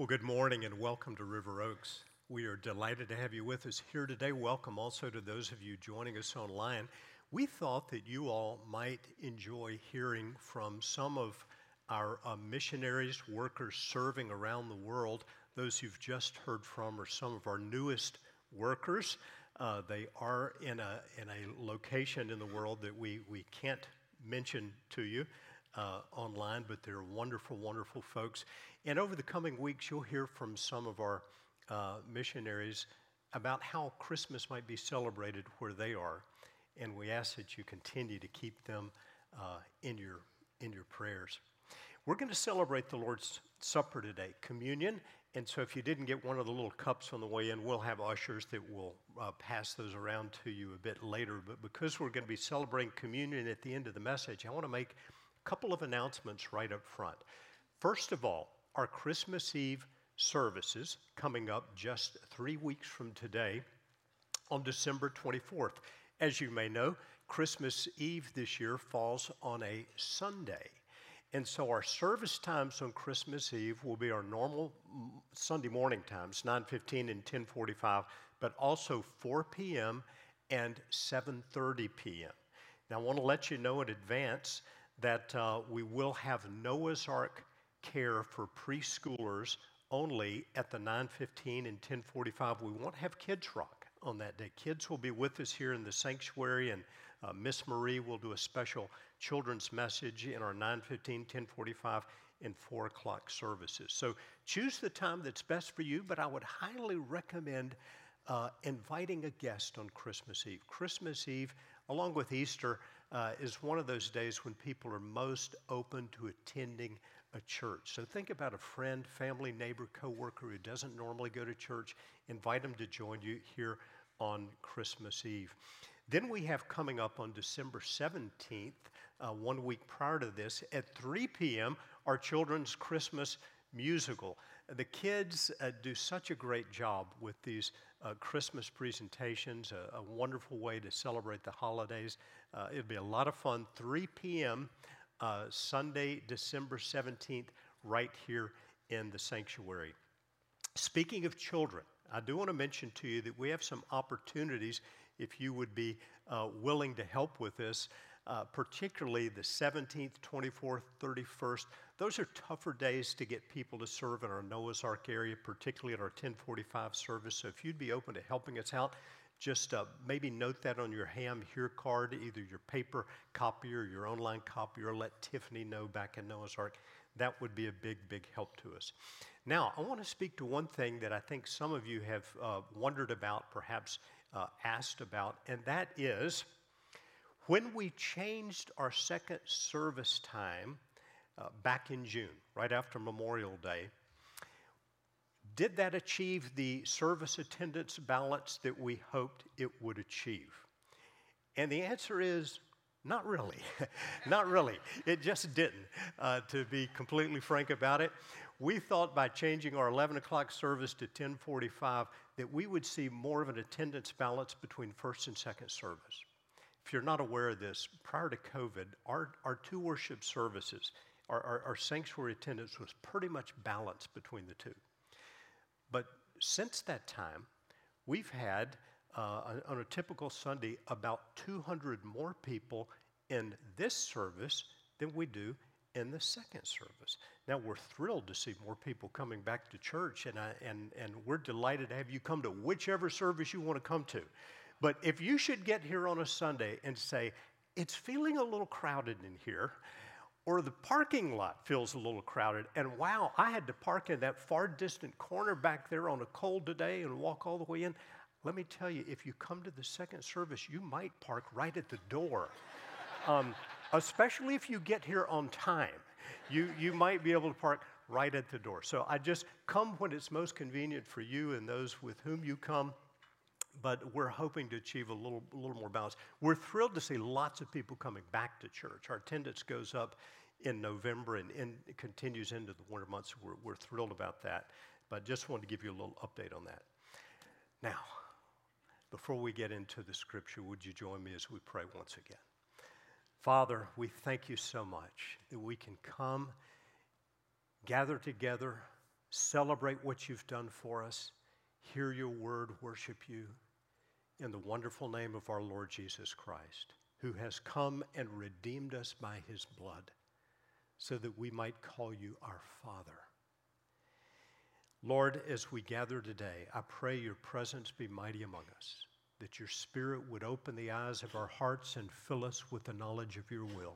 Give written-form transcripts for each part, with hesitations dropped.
Well, good morning and welcome to River Oaks. We are delighted to have you with us here today. Welcome also to those of you joining us online. We thought that you all might enjoy hearing from some of our missionaries, workers serving around the world. Those you've just heard from are some of our newest workers. They are in a location in the world that we can't mention to you online, but they're wonderful, wonderful folks. And over the coming weeks, you'll hear from some of our missionaries about how Christmas might be celebrated where they are. And we ask that you continue to keep them in your prayers. We're going to celebrate the Lord's Supper today, communion. And so if you didn't get one of the little cups on the way in, we'll have ushers that will pass those around to you a bit later. But because we're going to be celebrating communion at the end of the message, I want to make a couple of announcements right up front. First of all, our Christmas Eve services coming up just 3 weeks from today on December 24th. As you may know, Christmas Eve this year falls on a Sunday. And so our service times on Christmas Eve will be our normal Sunday morning times, 9:15 and 10:45, but also 4 p.m. and 7:30 p.m. Now, I want to let you know in advance that we will have Noah's Ark care for preschoolers only at the 9:15 and 10:45. We won't have Kids Rock on that day. Kids will be with us here in the sanctuary, and Miss Marie will do a special children's message in our 9:15, 10:45, and 4 o'clock services. So choose the time that's best for you, but I would highly recommend inviting a guest on Christmas Eve. Christmas Eve, along with Easter, is one of those days when people are most open to attending a church. So think about a friend, family, neighbor, coworker who doesn't normally go to church. Invite them to join you here on Christmas Eve. Then we have coming up on December 17th, 1 week prior to this, at 3 p.m., our children's Christmas musical. The kids do such a great job with these Christmas presentations, a wonderful way to celebrate the holidays. It'll be a lot of fun, 3 p.m., Sunday, December 17th, right here in the sanctuary. Speaking of children, I do want to mention to you that we have some opportunities if you would be willing to help with this, particularly the 17th, 24th, 31st. Those are tougher days to get people to serve in our Noah's Ark area, particularly at our 10:45 service. So if you'd be open to helping us out, just maybe note that on your ham here card, either your paper copy or your online copy, or let Tiffany know back in Noah's Ark. That would be a big, big help to us. Now, I want to speak to one thing that I think some of you have wondered about, perhaps asked about, and that is when we changed our second service time back in June, right after Memorial Day, did that achieve the service attendance balance that we hoped it would achieve? And the answer is not really. Not really. It just didn't, to be completely frank about it. We thought by changing our 11 o'clock service to 10:45 that we would see more of an attendance balance between first and second service. If you're not aware of this, prior to COVID, our two worship services, our sanctuary attendance was pretty much balanced between the two. But since that time, we've had, on a typical Sunday, about 200 more people in this service than we do in the second service. Now, we're thrilled to see more people coming back to church, and we're delighted to have you come to whichever service you want to come to. But if you should get here on a Sunday and say, it's feeling a little crowded in here, or the parking lot feels a little crowded, and wow, I had to park in that far distant corner back there on a cold day and walk all the way in. Let me tell you, if you come to the second service, you might park right at the door, especially if you get here on time. You might be able to park right at the door. So I just come when it's most convenient for you and those with whom you come, but we're hoping to achieve a little more balance. We're thrilled to see lots of people coming back to church. Our attendance goes up in November and it continues into the winter months. We're thrilled about that, but just wanted to give you a little update on that. Now, before we get into the scripture, would you join me as we pray once again? Father, we thank you so much that we can come, gather together, celebrate what you've done for us, hear your word, worship you, in the wonderful name of our Lord Jesus Christ, who has come and redeemed us by his blood, so that we might call you our Father. Lord, as we gather today, I pray your presence be mighty among us, that your Spirit would open the eyes of our hearts and fill us with the knowledge of your will.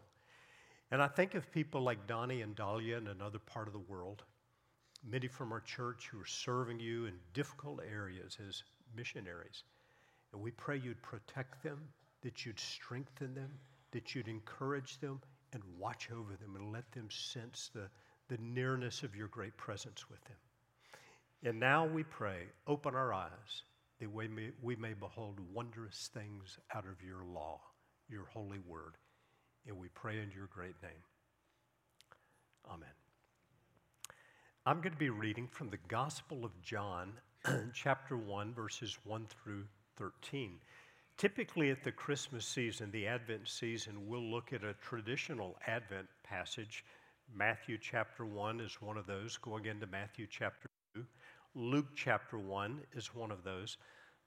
And I think of people like Donnie and Dahlia in another part of the world, many from our church who are serving you in difficult areas as missionaries. And we pray you'd protect them, that you'd strengthen them, that you'd encourage them, and watch over them and let them sense the nearness of your great presence with them. And now we pray, open our eyes that we may behold wondrous things out of your law, your holy word. And we pray in your great name. Amen. I'm going to be reading from the Gospel of John, chapter 1, verses 1 through 13. Typically at the Christmas season, the Advent season, we'll look at a traditional Advent passage. Matthew chapter 1 is one of those, going into Matthew chapter 2. Luke chapter 1 is one of those.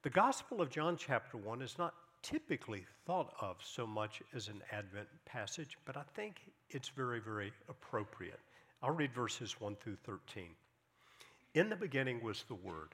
The Gospel of John chapter 1 is not typically thought of so much as an Advent passage, but I think it's very, very appropriate. I'll read verses 1 through 13. In the beginning was the Word,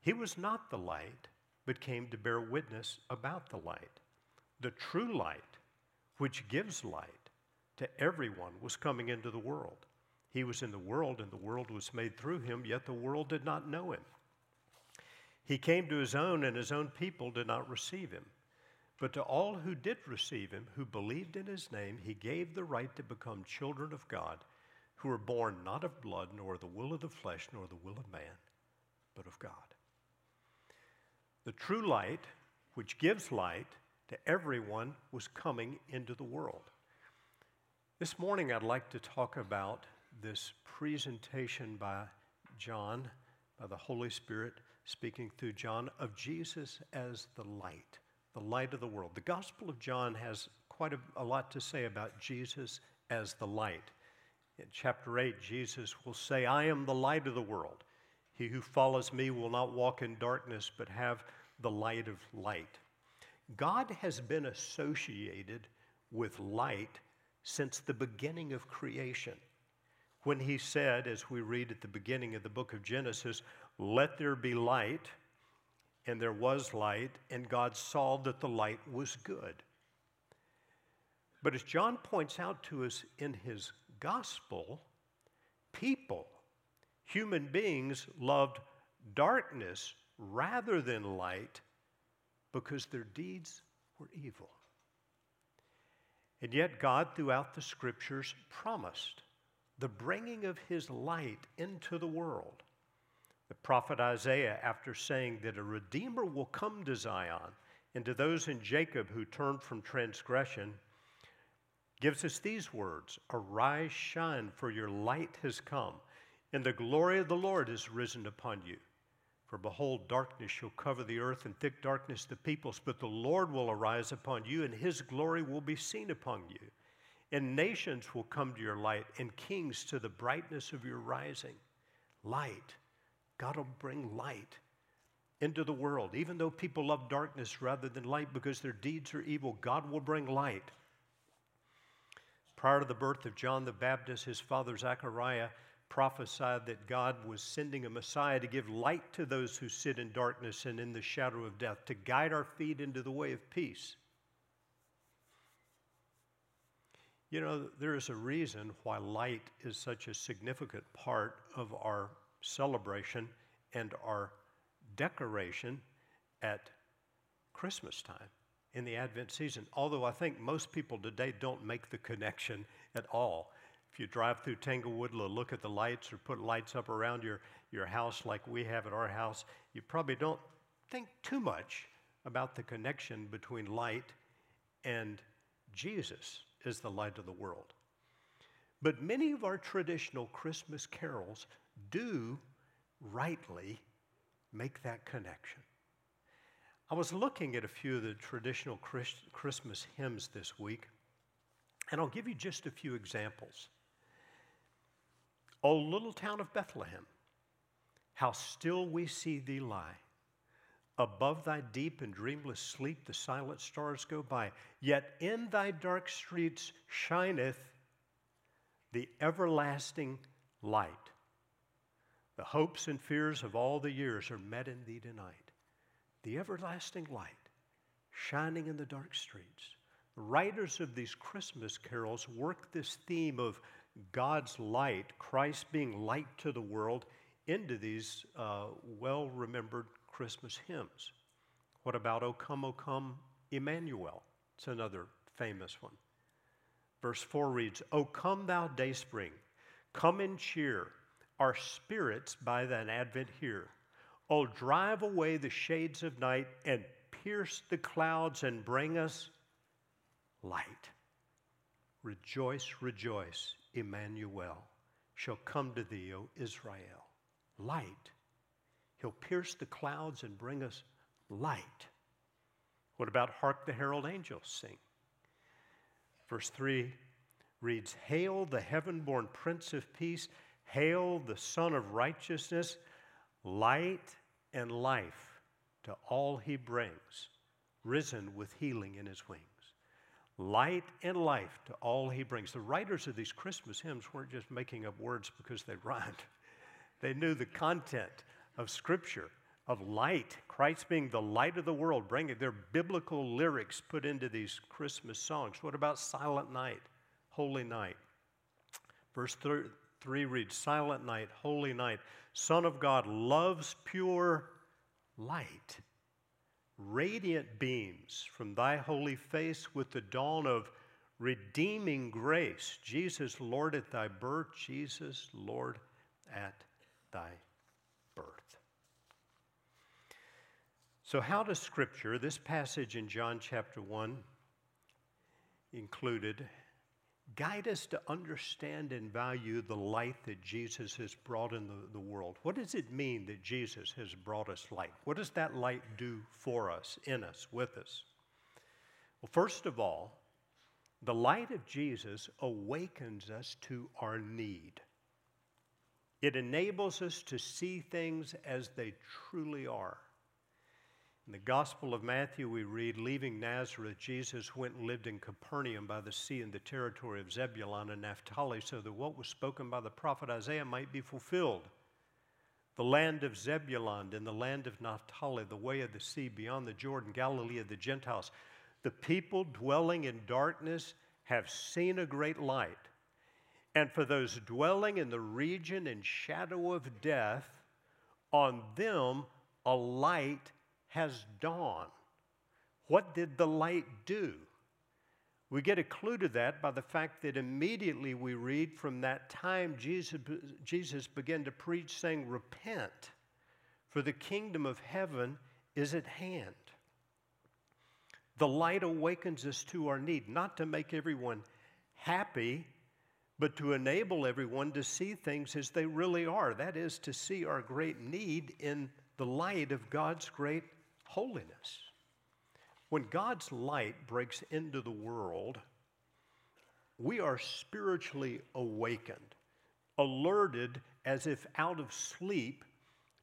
He was not the light, but came to bear witness about the light. The true light, which gives light to everyone, was coming into the world. He was in the world, and the world was made through him, yet the world did not know him. He came to his own, and his own people did not receive him. But to all who did receive him, who believed in his name, he gave the right to become children of God, who were born not of blood, nor the will of the flesh, nor the will of man, but of God. The true light, which gives light to everyone, was coming into the world. This morning, I'd like to talk about this presentation by John, by the Holy Spirit speaking through John, of Jesus as the light of the world. The Gospel of John has quite a lot to say about Jesus as the light. In chapter 8, Jesus will say, "I am the light of the world. He who follows me will not walk in darkness, but have the light of light." God has been associated with light since the beginning of creation, when he said, as we read at the beginning of the book of Genesis, "Let there be light," and there was light, and God saw that the light was good. But as John points out to us in his gospel, people, human beings, loved darkness rather than light because their deeds were evil. And yet God, throughout the scriptures, promised the bringing of his light into the world. The prophet Isaiah, after saying that a Redeemer will come to Zion and to those in Jacob who turned from transgression, gives us these words, "Arise, shine, for your light has come, and the glory of the Lord is risen upon you. For behold, darkness shall cover the earth, and thick darkness the peoples, but the Lord will arise upon you, and his glory will be seen upon you. And nations will come to your light, and kings to the brightness of your rising." Light. God will bring light into the world. Even though people love darkness rather than light because their deeds are evil, God will bring light. Prior to the birth of John the Baptist, his father Zachariah prophesied that God was sending a Messiah to give light to those who sit in darkness and in the shadow of death, to guide our feet into the way of peace. You know, there is a reason why light is such a significant part of our celebration and our decoration at Christmas time in the Advent season, although I think most people today don't make the connection at all. If you drive through Tanglewood, look at the lights or put lights up around your house like we have at our house, you probably don't think too much about the connection between light and Jesus is the light of the world. But many of our traditional Christmas carols do rightly make that connection. I was looking at a few of the traditional Christmas hymns this week, and I'll give you just a few examples. O little town of Bethlehem, how still we see thee lie. Above thy deep and dreamless sleep the silent stars go by, yet in thy dark streets shineth the everlasting light. The hopes and fears of all the years are met in thee tonight. The everlasting light shining in the dark streets. The writers of these Christmas carols work this theme of God's light, Christ being light to the world, into these well-remembered Christmas hymns. What about O Come, Emmanuel? It's another famous one. Verse 4 reads, O come thou dayspring, come and cheer our spirits by thine advent here. O drive away the shades of night and pierce the clouds and bring us light. Rejoice, rejoice, Emmanuel shall come to thee, O Israel. Light. He'll pierce the clouds and bring us light. What about Hark the Herald Angels Sing? Verse 3 reads, Hail the heaven-born Prince of Peace, hail the Son of Righteousness, light and life to all he brings, risen with healing in his wings. Light and life to all he brings. The writers of these Christmas hymns weren't just making up words because they rhymed. They knew the content of Scripture, of light, Christ being the light of the world, bringing their biblical lyrics put into these Christmas songs. What about Silent Night, Holy Night? Verse 3 reads, Silent Night, Holy Night, Son of God loves pure light. Radiant beams from thy holy face with the dawn of redeeming grace. Jesus, Lord at thy birth, Jesus, Lord at thy birth. So how does Scripture, this passage in John chapter 1 included, guide us to understand and value the light that Jesus has brought in the world? What does it mean that Jesus has brought us light? What does that light do for us, in us, with us? Well, first of all, the light of Jesus awakens us to our need. It enables us to see things as they truly are. In the Gospel of Matthew, we read, leaving Nazareth, Jesus went and lived in Capernaum by the sea in the territory of Zebulun and Naphtali, so that what was spoken by the prophet Isaiah might be fulfilled. The land of Zebulun and the land of Naphtali, the way of the sea beyond the Jordan, Galilee of the Gentiles. The people dwelling in darkness have seen a great light. And for those dwelling in the region and shadow of death, on them a light has dawned. What did the light do? We get a clue to that by the fact that immediately we read, from that time Jesus began to preach, saying, Repent, for the kingdom of heaven is at hand. The light awakens us to our need, not to make everyone happy, but to enable everyone to see things as they really are. That is, to see our great need in the light of God's great holiness. When God's light breaks into the world, we are spiritually awakened, alerted as if out of sleep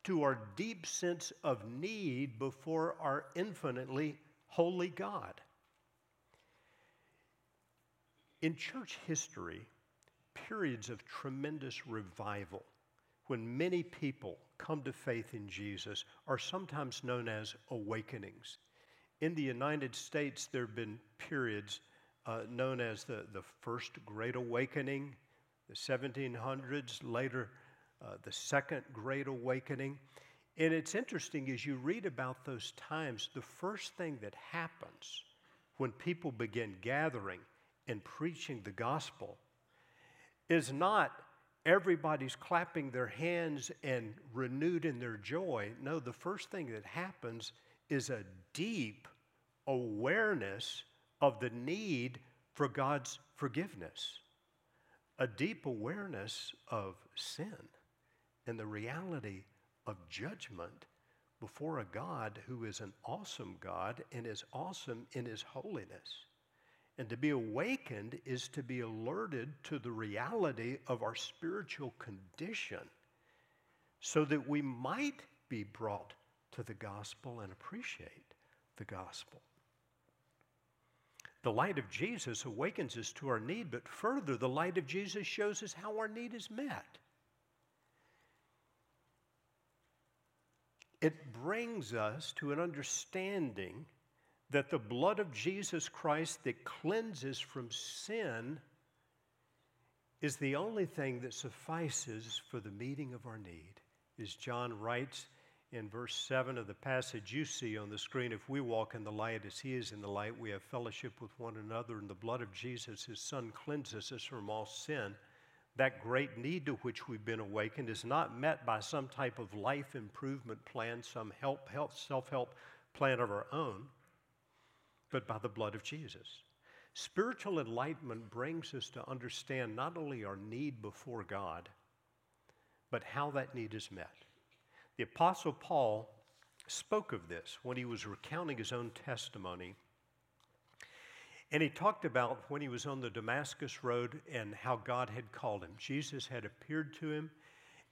to our deep sense of need before our infinitely holy God. In church history, periods of tremendous revival, when many people come to faith in Jesus, are sometimes known as awakenings. In the United States, there have been periods known as the First Great Awakening, the 1700s, later the Second Great Awakening. And it's interesting, as you read about those times, the first thing that happens when people begin gathering and preaching the gospel is not everybody's clapping their hands and renewed in their joy. No, the first thing that happens is a deep awareness of the need for God's forgiveness, a deep awareness of sin and the reality of judgment before a God who is an awesome God and is awesome in his holiness. And to be awakened is to be alerted to the reality of our spiritual condition so that we might be brought to the gospel and appreciate the gospel. The light of Jesus awakens us to our need, but further, the light of Jesus shows us how our need is met. It brings us to an understanding that the blood of Jesus Christ that cleanses from sin is the only thing that suffices for the meeting of our need. As John writes in verse 7 of the passage you see on the screen, if we walk in the light as he is in the light, we have fellowship with one another, and the blood of Jesus, his Son, cleanses us from all sin. That great need to which we've been awakened is not met by some type of life improvement plan, some self-help plan of our own, but by the blood of Jesus. Spiritual enlightenment brings us to understand not only our need before God, but how that need is met. The Apostle Paul spoke of this when he was recounting his own testimony. And he talked about when he was on the Damascus Road and how God had called him. Jesus had appeared to him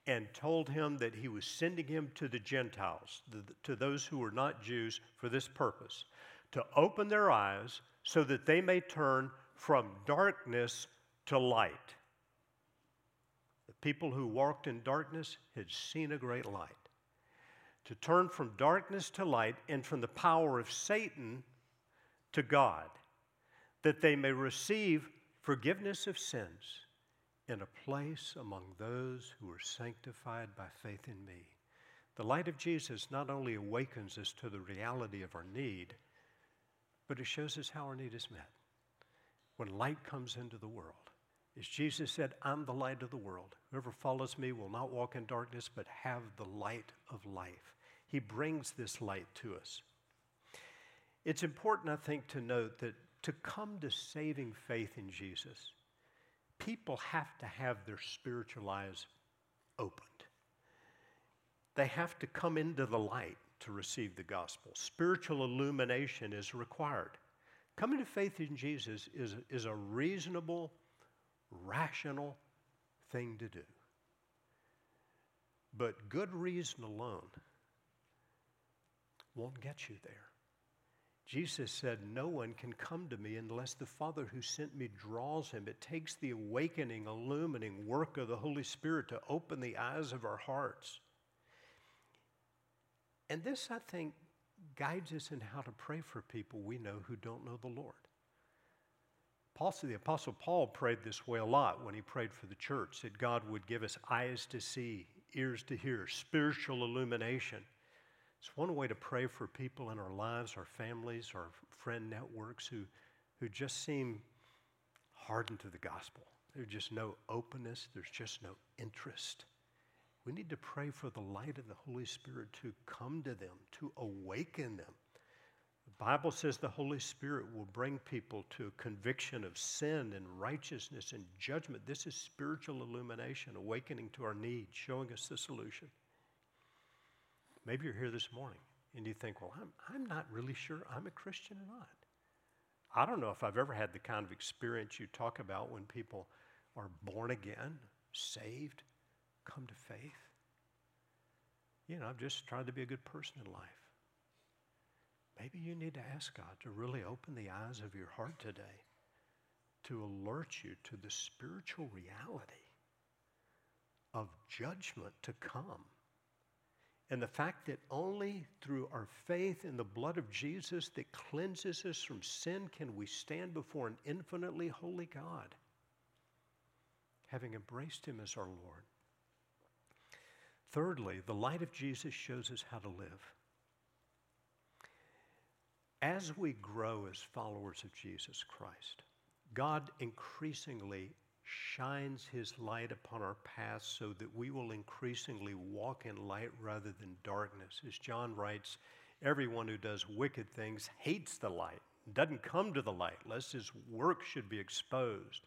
and told him that he was sending him to the Gentiles, to those who were not Jews, for this purpose, to open their eyes so that they may turn from darkness to light. The people who walked in darkness had seen a great light. To turn from darkness to light and from the power of Satan to God, that they may receive forgiveness of sins and a place among those who are sanctified by faith in me. The light of Jesus not only awakens us to the reality of our need, but it shows us how our need is met. When light comes into the world, as Jesus said, I'm the light of the world. Whoever follows me will not walk in darkness, but have the light of life. He brings this light to us. It's important, I think, to note that to come to saving faith in Jesus, people have to have their spiritual eyes opened. They have to come into the light to receive the gospel. Spiritual illumination is required. Coming to faith in Jesus is a reasonable, rational thing to do. But good reason alone won't get you there. Jesus said, no one can come to me unless the Father who sent me draws him. It takes the awakening, illumining work of the Holy Spirit to open the eyes of our hearts. And this, I think, guides us in how to pray for people we know who don't know the Lord. The Apostle Paul prayed this way a lot when he prayed for the church, that God would give us eyes to see, ears to hear, spiritual illumination. It's one way to pray for people in our lives, our families, our friend networks who just seem hardened to the gospel. There's just no openness. There's just no interest. We need to pray for the light of the Holy Spirit to come to them, to awaken them. The Bible says the Holy Spirit will bring people to a conviction of sin and righteousness and judgment. This is spiritual illumination, awakening to our need, showing us the solution. Maybe you're here this morning and you think, well, I'm not really sure I'm a Christian or not. I don't know if I've ever had the kind of experience you talk about when people are born again, saved, come to faith. You know, I've just tried to be a good person in life. Maybe you need to ask God to really open the eyes of your heart today, to alert you to the spiritual reality of judgment to come. And the fact that only through our faith in the blood of Jesus that cleanses us from sin can we stand before an infinitely holy God, having embraced him as our Lord. Thirdly, the light of Jesus shows us how to live. As we grow as followers of Jesus Christ, God increasingly shines his light upon our path so that we will increasingly walk in light rather than darkness. As John writes, everyone who does wicked things hates the light, doesn't come to the light, lest his work should be exposed.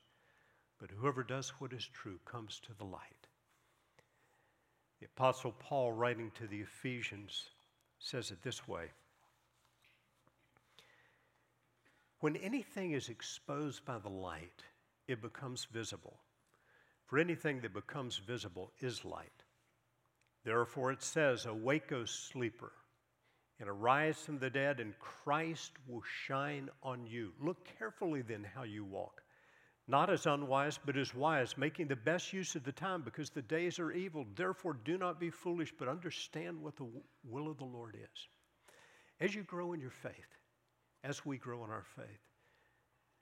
But whoever does what is true comes to the light. The Apostle Paul, writing to the Ephesians, says it this way. When anything is exposed by the light, it becomes visible. For anything that becomes visible is light. Therefore it says, awake, O sleeper, and arise from the dead, and Christ will shine on you. Look carefully then how you walk, not as unwise, but as wise, making the best use of the time, because the days are evil. Therefore do not be foolish, but understand what the will of the Lord is. As you grow in your faith, as we grow in our faith,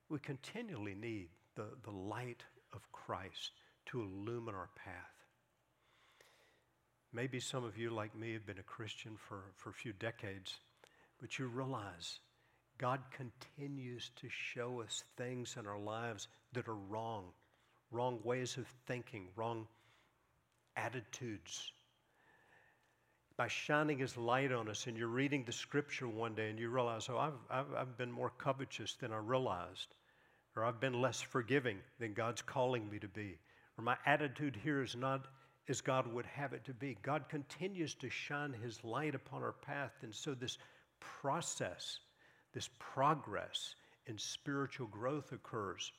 we continually need the light of Christ to illumine our path. Maybe some of you, like me, have been a Christian for a few decades, but you realize God continues to show us things in our lives that are wrong, wrong ways of thinking, wrong attitudes. By shining his light on us, and you're reading the scripture one day and you realize, oh, I've been more covetous than I realized, or I've been less forgiving than God's calling me to be, or my attitude here is not as God would have it to be. God continues to shine his light upon our path. And so this process, this progress in spiritual growth occurs,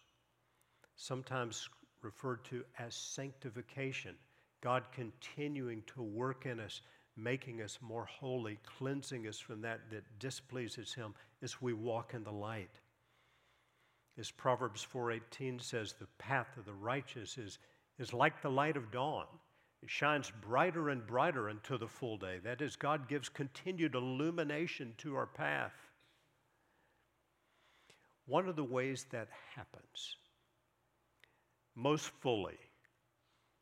sometimes referred to as sanctification, God continuing to work in us, making us more holy, cleansing us from that that displeases him as we walk in the light. As Proverbs 4:18 says, the path of the righteous is like the light of dawn. It shines brighter and brighter until the full day. That is, God gives continued illumination to our path. One of the ways that happens most fully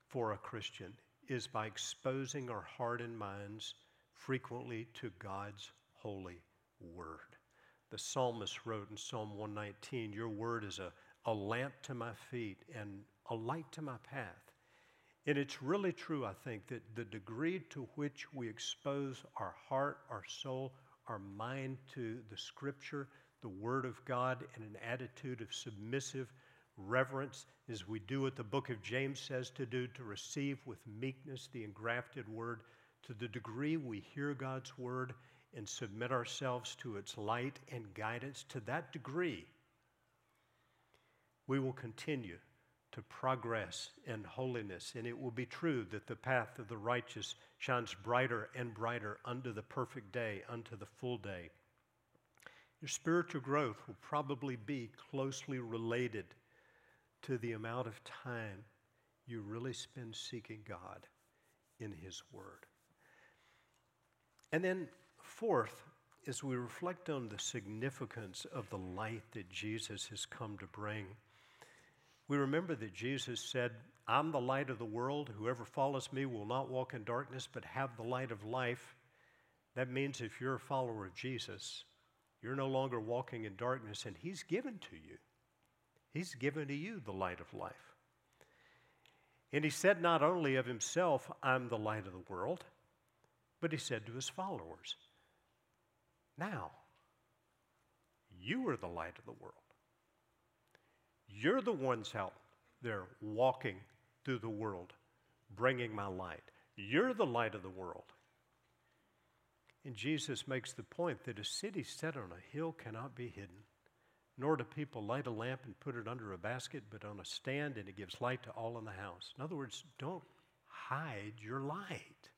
for a Christian is by exposing our heart and minds frequently to God's holy word. The psalmist wrote in Psalm 119, your word is a lamp to my feet and a light to my path. And it's really true, I think, that the degree to which we expose our heart, our soul, our mind to the Scripture, the Word of God, in an attitude of submissive reverence, as we do what the book of James says to do, to receive with meekness the engrafted Word, to the degree we hear God's Word and submit ourselves to its light and guidance, to that degree, we will continue to progress in holiness, and it will be true that the path of the righteous shines brighter and brighter unto the perfect day, unto the full day. Your spiritual growth will probably be closely related to the amount of time you really spend seeking God in his word. And then fourth, as we reflect on the significance of the light that Jesus has come to bring, we remember that Jesus said, I'm the light of the world. Whoever follows me will not walk in darkness, but have the light of life. That means if you're a follower of Jesus, you're no longer walking in darkness, and he's given to you. He's given to you the light of life. And he said not only of himself, I'm the light of the world, but he said to his followers, now, you are the light of the world. You're the ones out there walking through the world, bringing my light. You're the light of the world. And Jesus makes the point that a city set on a hill cannot be hidden, nor do people light a lamp and put it under a basket, but on a stand, and it gives light to all in the house. In other words, don't hide your light.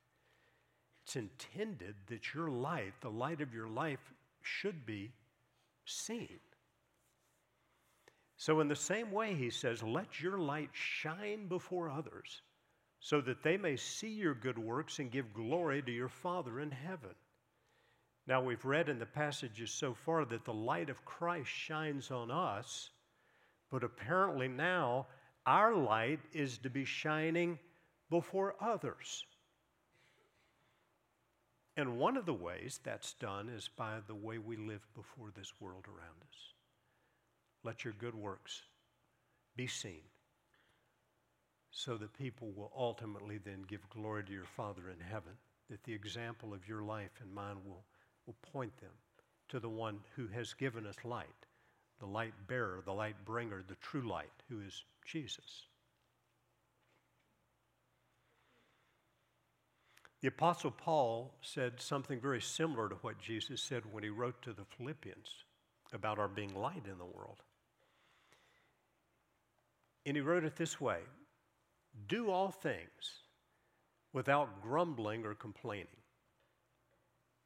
It's intended that your light, the light of your life, should be seen. So in the same way, he says, let your light shine before others so that they may see your good works and give glory to your Father in heaven. Now, we've read in the passages so far that the light of Christ shines on us, but apparently now our light is to be shining before others. And one of the ways that's done is by the way we live before this world around us. Let your good works be seen. so that people will ultimately then give glory to your Father in heaven, that the example of your life and mine will point them to the one who has given us light, the light bearer, the light bringer, the true light, who is Jesus. The Apostle Paul said something very similar to what Jesus said when he wrote to the Philippians about our being light in the world. And he wrote it this way: do all things without grumbling or complaining.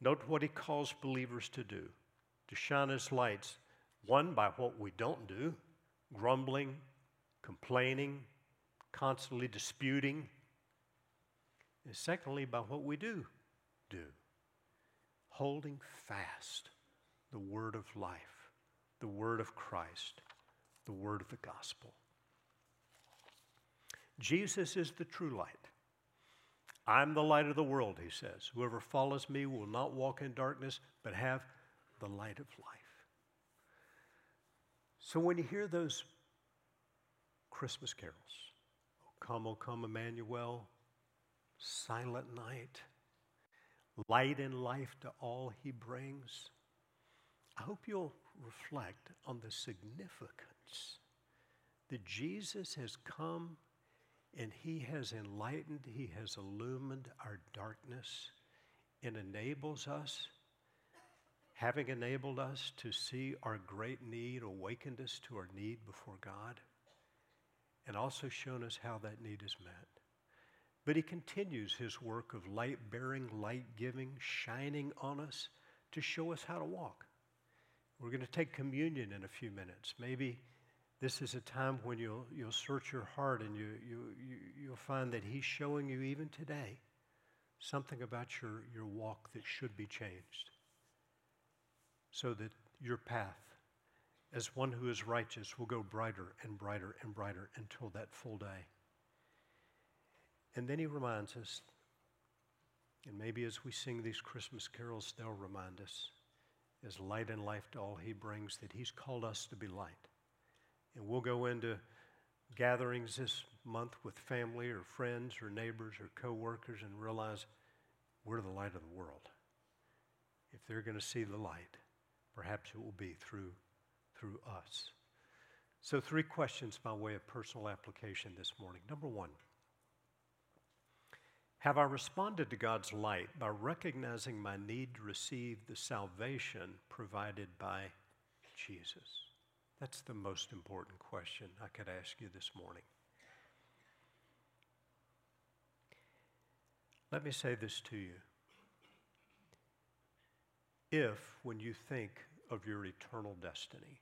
Note what he calls believers to do, to shine as lights, one, by what we don't do, grumbling, complaining, constantly disputing, and secondly, by what we do, holding fast the word of life, the word of Christ, the word of the gospel. Jesus is the true light. I'm the light of the world, he says. Whoever follows me will not walk in darkness, but have the light of life. So when you hear those Christmas carols, O come, Emmanuel, silent night, light and life to all he brings, I hope you'll reflect on the significance that Jesus has come and he has enlightened, he has illumined our darkness and enables us, having enabled us to see our great need, awakened us to our need before God, and also shown us how that need is met. But he continues his work of light-bearing, light-giving, shining on us to show us how to walk. We're going to take communion in a few minutes. Maybe this is a time when you'll search your heart and you'll find that he's showing you even today something about your walk that should be changed, so that your path as one who is righteous will go brighter and brighter and brighter until that full day. And then he reminds us, and maybe as we sing these Christmas carols, they'll remind us, as light and life to all he brings, that he's called us to be light. And we'll go into gatherings this month with family or friends or neighbors or coworkers and realize we're the light of the world. If they're going to see the light, perhaps it will be through us. So 3 questions by way of personal application this morning. Number 1. Have I responded to God's light by recognizing my need to receive the salvation provided by Jesus? That's the most important question I could ask you this morning. Let me say this to you. If, when you think of your eternal destiny,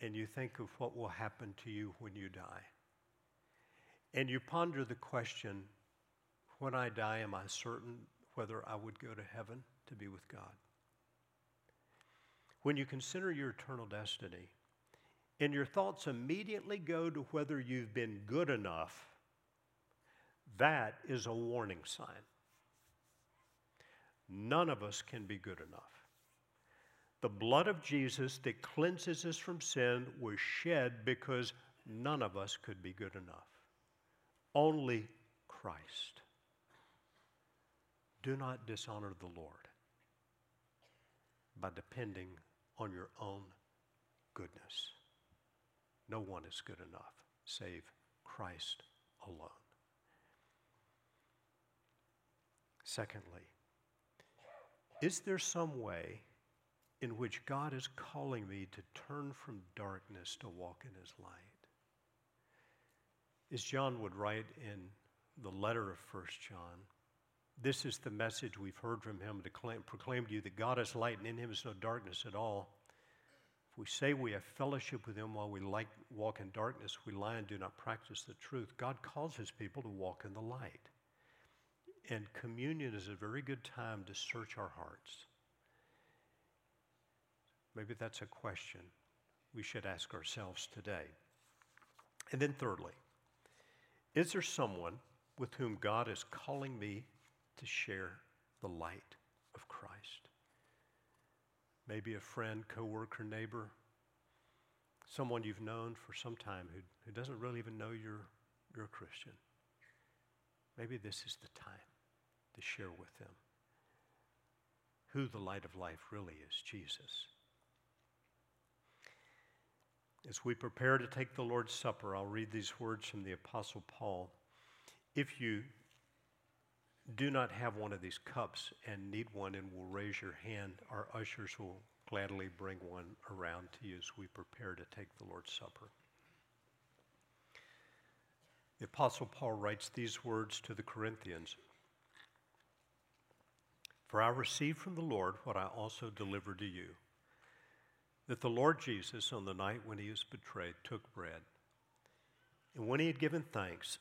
and you think of what will happen to you when you die, and you ponder the question, when I die, am I certain whether I would go to heaven to be with God? When you consider your eternal destiny, and your thoughts immediately go to whether you've been good enough, that is a warning sign. None of us can be good enough. The blood of Jesus that cleanses us from sin was shed because none of us could be good enough. Only Christ. Do not dishonor the Lord by depending on your own goodness. No one is good enough save Christ alone. Secondly, is there some way in which God is calling me to turn from darkness to walk in his light? As John would write in the letter of 1 John, this is the message we've heard from him to proclaim to you, that God is light and in him is no darkness at all. If we say we have fellowship with him while we walk in darkness, we lie and do not practice the truth. God calls his people to walk in the light. And communion is a very good time to search our hearts. Maybe that's a question we should ask ourselves today. And then thirdly, is there someone with whom God is calling me to share the light of Christ? Maybe a friend, coworker, neighbor, someone you've known for some time who doesn't really even know you're a Christian. Maybe this is the time to share with them who the light of life really is, Jesus. As we prepare to take the Lord's Supper, I'll read these words from the Apostle Paul. If you do not have one of these cups and need one and will raise your hand, our ushers will gladly bring one around to you as we prepare to take the Lord's Supper. The Apostle Paul writes these words to the Corinthians. For I received from the Lord what I also delivered to you, that the Lord Jesus, on the night when he was betrayed, took bread. And when he had given thanks,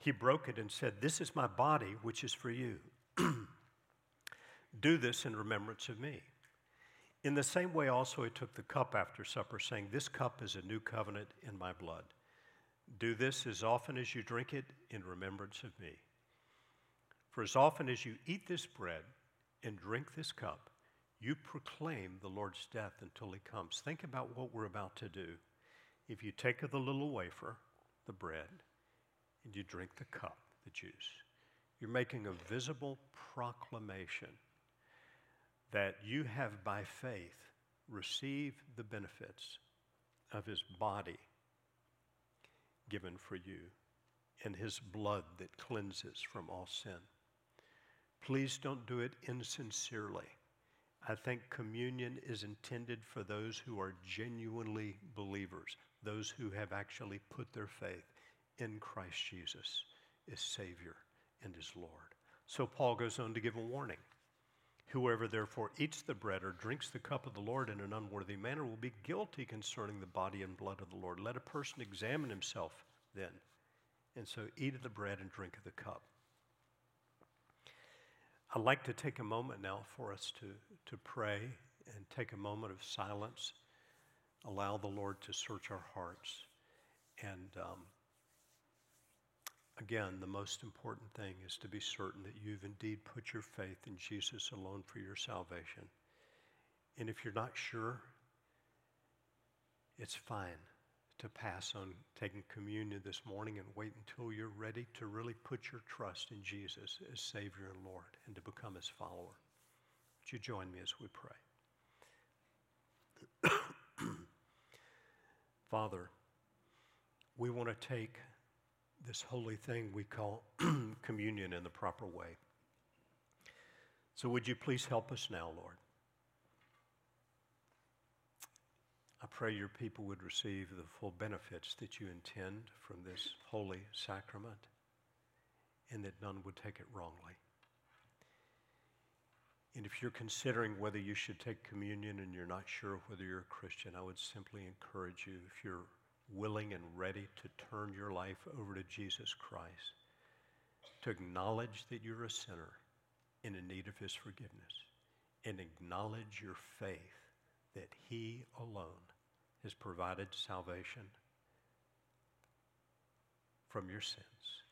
he broke it and said, "This is my body, which is for you. Do this in remembrance of me." In the same way also he took the cup after supper, saying, "This cup is a new covenant in my blood. Do this as often as you drink it in remembrance of me. For as often as you eat this bread and drink this cup, you proclaim the Lord's death until he comes." Think about what we're about to do. If you take of the little wafer, the bread, and you drink the cup, the juice, you're making a visible proclamation that you have by faith received the benefits of his body given for you and his blood that cleanses from all sin. Please don't do it insincerely. I think communion is intended for those who are genuinely believers, those who have actually put their faith in Christ Jesus as Savior and as Lord. So Paul goes on to give a warning. Whoever therefore eats the bread or drinks the cup of the Lord in an unworthy manner will be guilty concerning the body and blood of the Lord. Let a person examine himself then, and so eat of the bread and drink of the cup. I'd like to take a moment now for us to pray and take a moment of silence, allow the Lord to search our hearts. And again, the most important thing is to be certain that you've indeed put your faith in Jesus alone for your salvation. And if you're not sure, it's fine to pass on taking communion this morning and wait until you're ready to really put your trust in Jesus as Savior and Lord and to become his follower. Would you join me as we pray? Father, we want to take this holy thing we call communion in the proper way. So would you please help us now, Lord? I pray your people would receive the full benefits that you intend from this holy sacrament and that none would take it wrongly. And if you're considering whether you should take communion and you're not sure whether you're a Christian, I would simply encourage you, if you're willing and ready to turn your life over to Jesus Christ, to acknowledge that you're a sinner and in need of his forgiveness, and acknowledge your faith that he alone has provided salvation from your sins,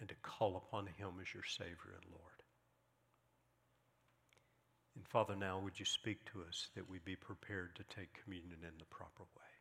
and to call upon him as your Savior and Lord. And Father, now would you speak to us that we be prepared to take communion in the proper way.